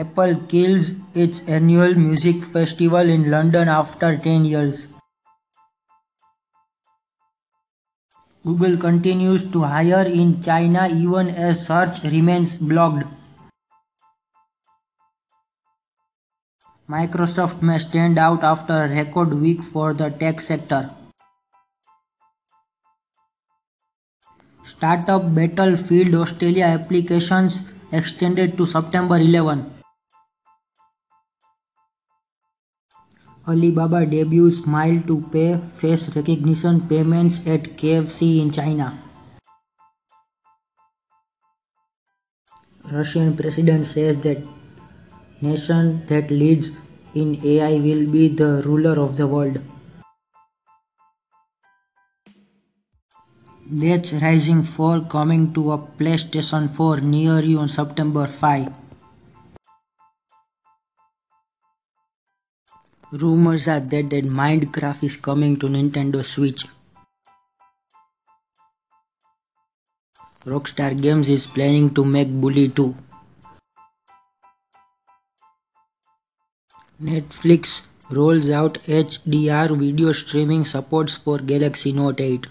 Apple kills its annual music festival in London after 10 years. Google continues to hire in China even as search remains blocked. Microsoft may stand out after a record week for the tech sector. Startup Battlefield Australia applications extended to September 11. Alibaba debuts Smile to Pay face recognition payments at KFC in China. Russian president says that nation that leads in AI will be the ruler of the world. Dead Rising 4 coming to a PlayStation 4 near you on September 5. Rumors are that Minecraft is coming to Nintendo Switch. Rockstar Games is planning to make Bully 2. Netflix rolls out HDR video streaming supports for Galaxy Note 8.